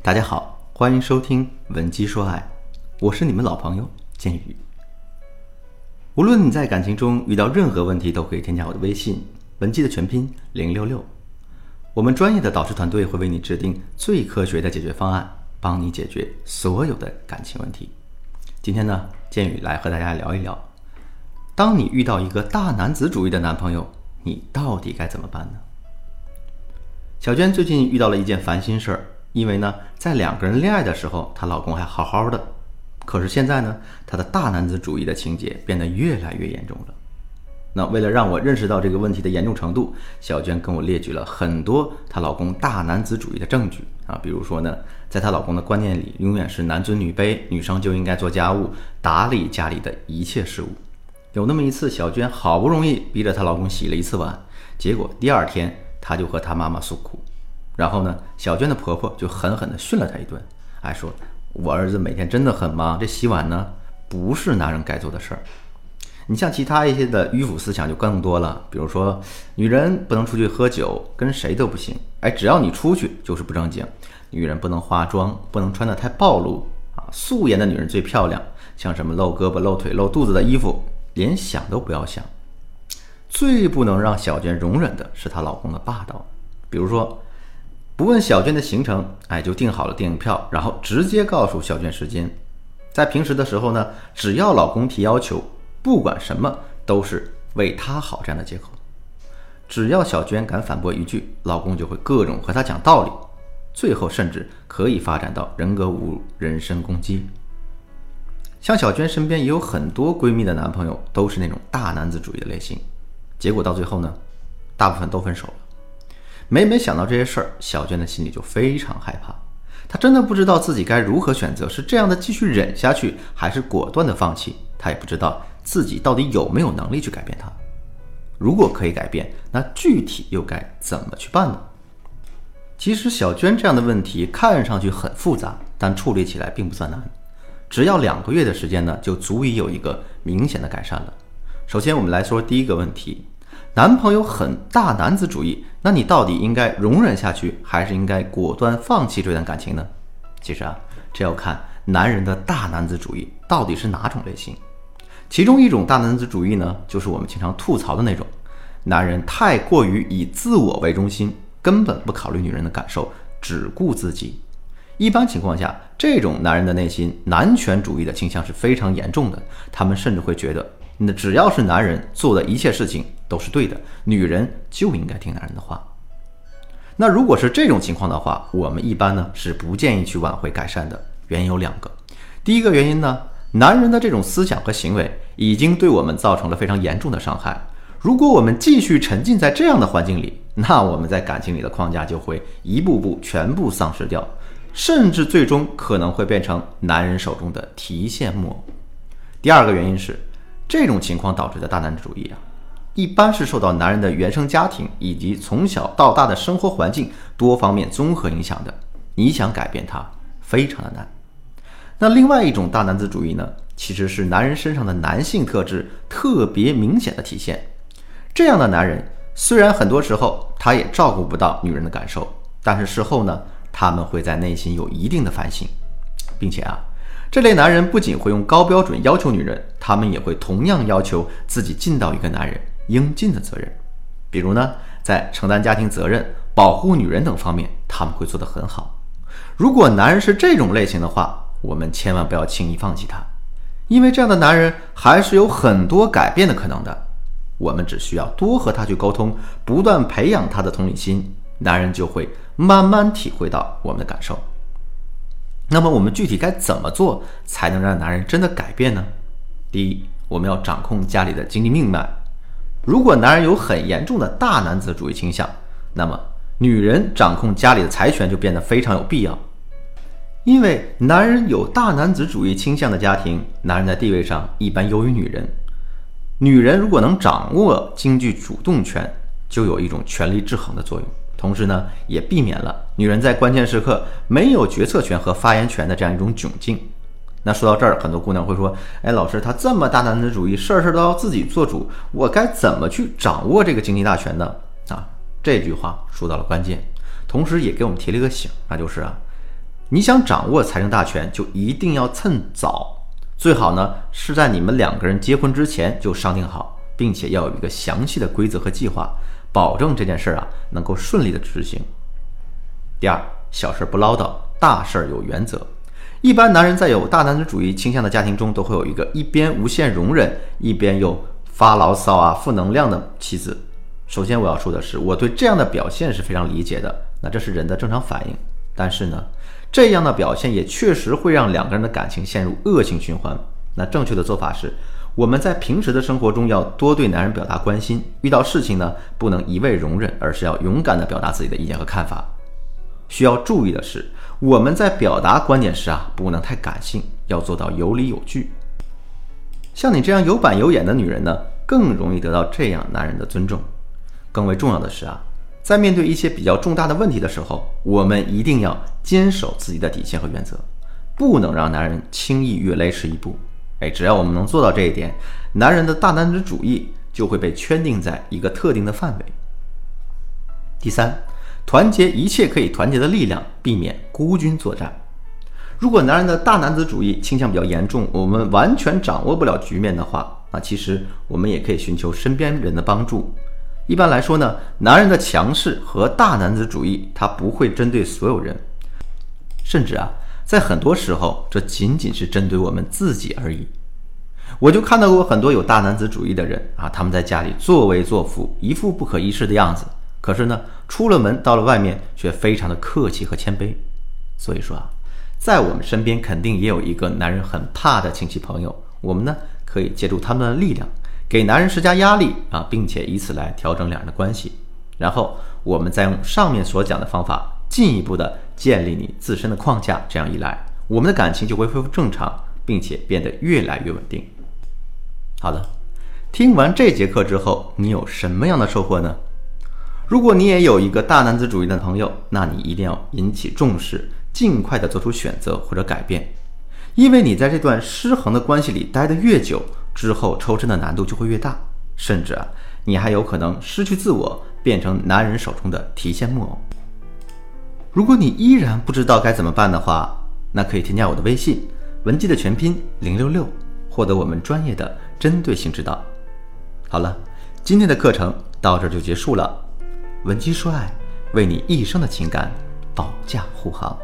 大家好，欢迎收听文姬说爱，我是你们老朋友建宇。无论你在感情中遇到任何问题，都可以添加我的微信文姬的全拼066，我们专业的导师团队会为你制定最科学的解决方案，帮你解决所有的感情问题。今天呢，建宇来和大家聊一聊，当你遇到一个大男子主义的男朋友，你到底该怎么办呢？小娟最近遇到了一件烦心事儿，因为呢，在两个人恋爱的时候，她老公还好好的，可是现在呢，她的大男子主义的情节变得越来越严重了。那为了让我认识到这个问题的严重程度，小娟跟我列举了很多她老公大男子主义的证据啊，比如说呢，在她老公的观念里，永远是男尊女卑，女生就应该做家务，打理家里的一切事务。有那么一次，小娟好不容易逼着她老公洗了一次碗，结果第二天她就和她妈妈诉苦。然后呢，小娟的婆婆就狠狠地训了她一顿，还说我儿子每天真的很忙，这洗碗呢不是男人该做的事儿。你像其他一些的迂腐思想就更多了，比如说女人不能出去喝酒，跟谁都不行，只要你出去就是不正经，女人不能化妆，不能穿得太暴露啊，素颜的女人最漂亮，像什么露胳膊露腿露肚子的衣服连想都不要想。最不能让小娟容忍的是她老公的霸道，比如说不问小娟的行程，就订好了电影票，然后直接告诉小娟时间。在平时的时候呢，只要老公提要求，不管什么都是为她好这样的借口。只要小娟敢反驳一句，老公就会各种和她讲道理，最后甚至可以发展到人格侮辱、人身攻击。像小娟身边也有很多闺蜜的男朋友都是那种大男子主义的类型，结果到最后呢，大部分都分手了。每想到这些事儿，小娟的心里就非常害怕，她真的不知道自己该如何选择，是这样的继续忍下去，还是果断的放弃。她也不知道自己到底有没有能力去改变她，如果可以改变，那具体又该怎么去办呢？其实小娟这样的问题看上去很复杂，但处理起来并不算难，只要2个月的时间呢，就足以有一个明显的改善了。首先我们来说第一个问题，男朋友很大男子主义，那你到底应该容忍下去，还是应该果断放弃这段感情呢？其实这要看男人的大男子主义到底是哪种类型。其中一种大男子主义呢，就是我们经常吐槽的那种，男人太过于以自我为中心，根本不考虑女人的感受，只顾自己。一般情况下，这种男人的内心男权主义的倾向是非常严重的，他们甚至会觉得只要是男人做的一切事情都是对的，女人就应该听男人的话。那如果是这种情况的话，我们一般呢是不建议去挽回改善的，原因有2个。第一个原因呢，男人的这种思想和行为已经对我们造成了非常严重的伤害，如果我们继续沉浸在这样的环境里，那我们在感情里的框架就会一步步全部丧失掉，甚至最终可能会变成男人手中的提线木偶。第2个原因是，这种情况导致的大男子主义一般是受到男人的原生家庭以及从小到大的生活环境多方面综合影响的，你想改变它非常的难。那另外一种大男子主义呢，其实是男人身上的男性特质特别明显的体现。这样的男人虽然很多时候他也照顾不到女人的感受，但是事后呢，他们会在内心有一定的反省，并且这类男人不仅会用高标准要求女人，他们也会同样要求自己尽到一个男人应尽的责任。比如呢，在承担家庭责任、保护女人等方面，他们会做得很好。如果男人是这种类型的话，我们千万不要轻易放弃他，因为这样的男人还是有很多改变的可能的。我们只需要多和他去沟通，不断培养他的同理心，男人就会慢慢体会到我们的感受。那么我们具体该怎么做才能让男人真的改变呢？第一，我们要掌控家里的经济命脉。如果男人有很严重的大男子主义倾向，那么女人掌控家里的财权就变得非常有必要。因为男人有大男子主义倾向的家庭，男人在地位上一般优于女人。女人如果能掌握经济主动权，就有一种权力制衡的作用。同时呢，也避免了女人在关键时刻没有决策权和发言权的这样一种窘境。那说到这儿，很多姑娘会说，老师，他这么大男子主义，事都要自己做主，我该怎么去掌握这个经济大权呢？这句话说到了关键，同时也给我们提了一个醒，那就是你想掌握财政大权，就一定要趁早，最好呢是在你们两个人结婚之前就商定好，并且要有一个详细的规则和计划，保证这件事啊能够顺利的执行。第二，小事不唠叨，大事有原则。一般男人在有大男子主义倾向的家庭中，都会有一个一边无限容忍，一边又发牢骚啊、负能量的妻子。首先我要说的是，我对这样的表现是非常理解的，那这是人的正常反应。但是呢，这样的表现也确实会让两个人的感情陷入恶性循环。那正确的做法是，我们在平时的生活中要多对男人表达关心，遇到事情呢，不能一味容忍，而是要勇敢地表达自己的意见和看法。需要注意的是，我们在表达观点时啊，不能太感性，要做到有理有据。像你这样有板有眼的女人呢，更容易得到这样男人的尊重。更为重要的是啊，在面对一些比较重大的问题的时候，我们一定要坚守自己的底线和原则，不能让男人轻易越雷池一步。只要我们能做到这一点，男人的大男子主义就会被圈定在一个特定的范围。第三，团结一切可以团结的力量，避免孤军作战。如果男人的大男子主义倾向比较严重，我们完全掌握不了局面的话，那其实我们也可以寻求身边人的帮助。一般来说呢，男人的强势和大男子主义，他不会针对所有人，甚至啊，在很多时候这仅仅是针对我们自己而已。我就看到过很多有大男子主义的人啊，他们在家里作威作福，一副不可一世的样子，可是呢，出了门到了外面却非常的客气和谦卑。所以说啊，在我们身边肯定也有一个男人很怕的亲戚朋友，我们呢可以借助他们的力量，给男人施加压力啊，并且以此来调整两人的关系，然后我们再用上面所讲的方法，进一步的建立你自身的框架，这样一来，我们的感情就会恢复正常，并且变得越来越稳定。好了，听完这节课之后，你有什么样的收获呢？如果你也有一个大男子主义的朋友，那你一定要引起重视，尽快的做出选择或者改变，因为你在这段失衡的关系里待得越久，之后抽身的难度就会越大，甚至啊，你还有可能失去自我，变成男人手中的提线木偶。如果你依然不知道该怎么办的话，那可以添加我的微信文姬的全拼066，获得我们专业的针对性指导。好了，今天的课程到这就结束了。文姬说爱，为你一生的情感保驾护航。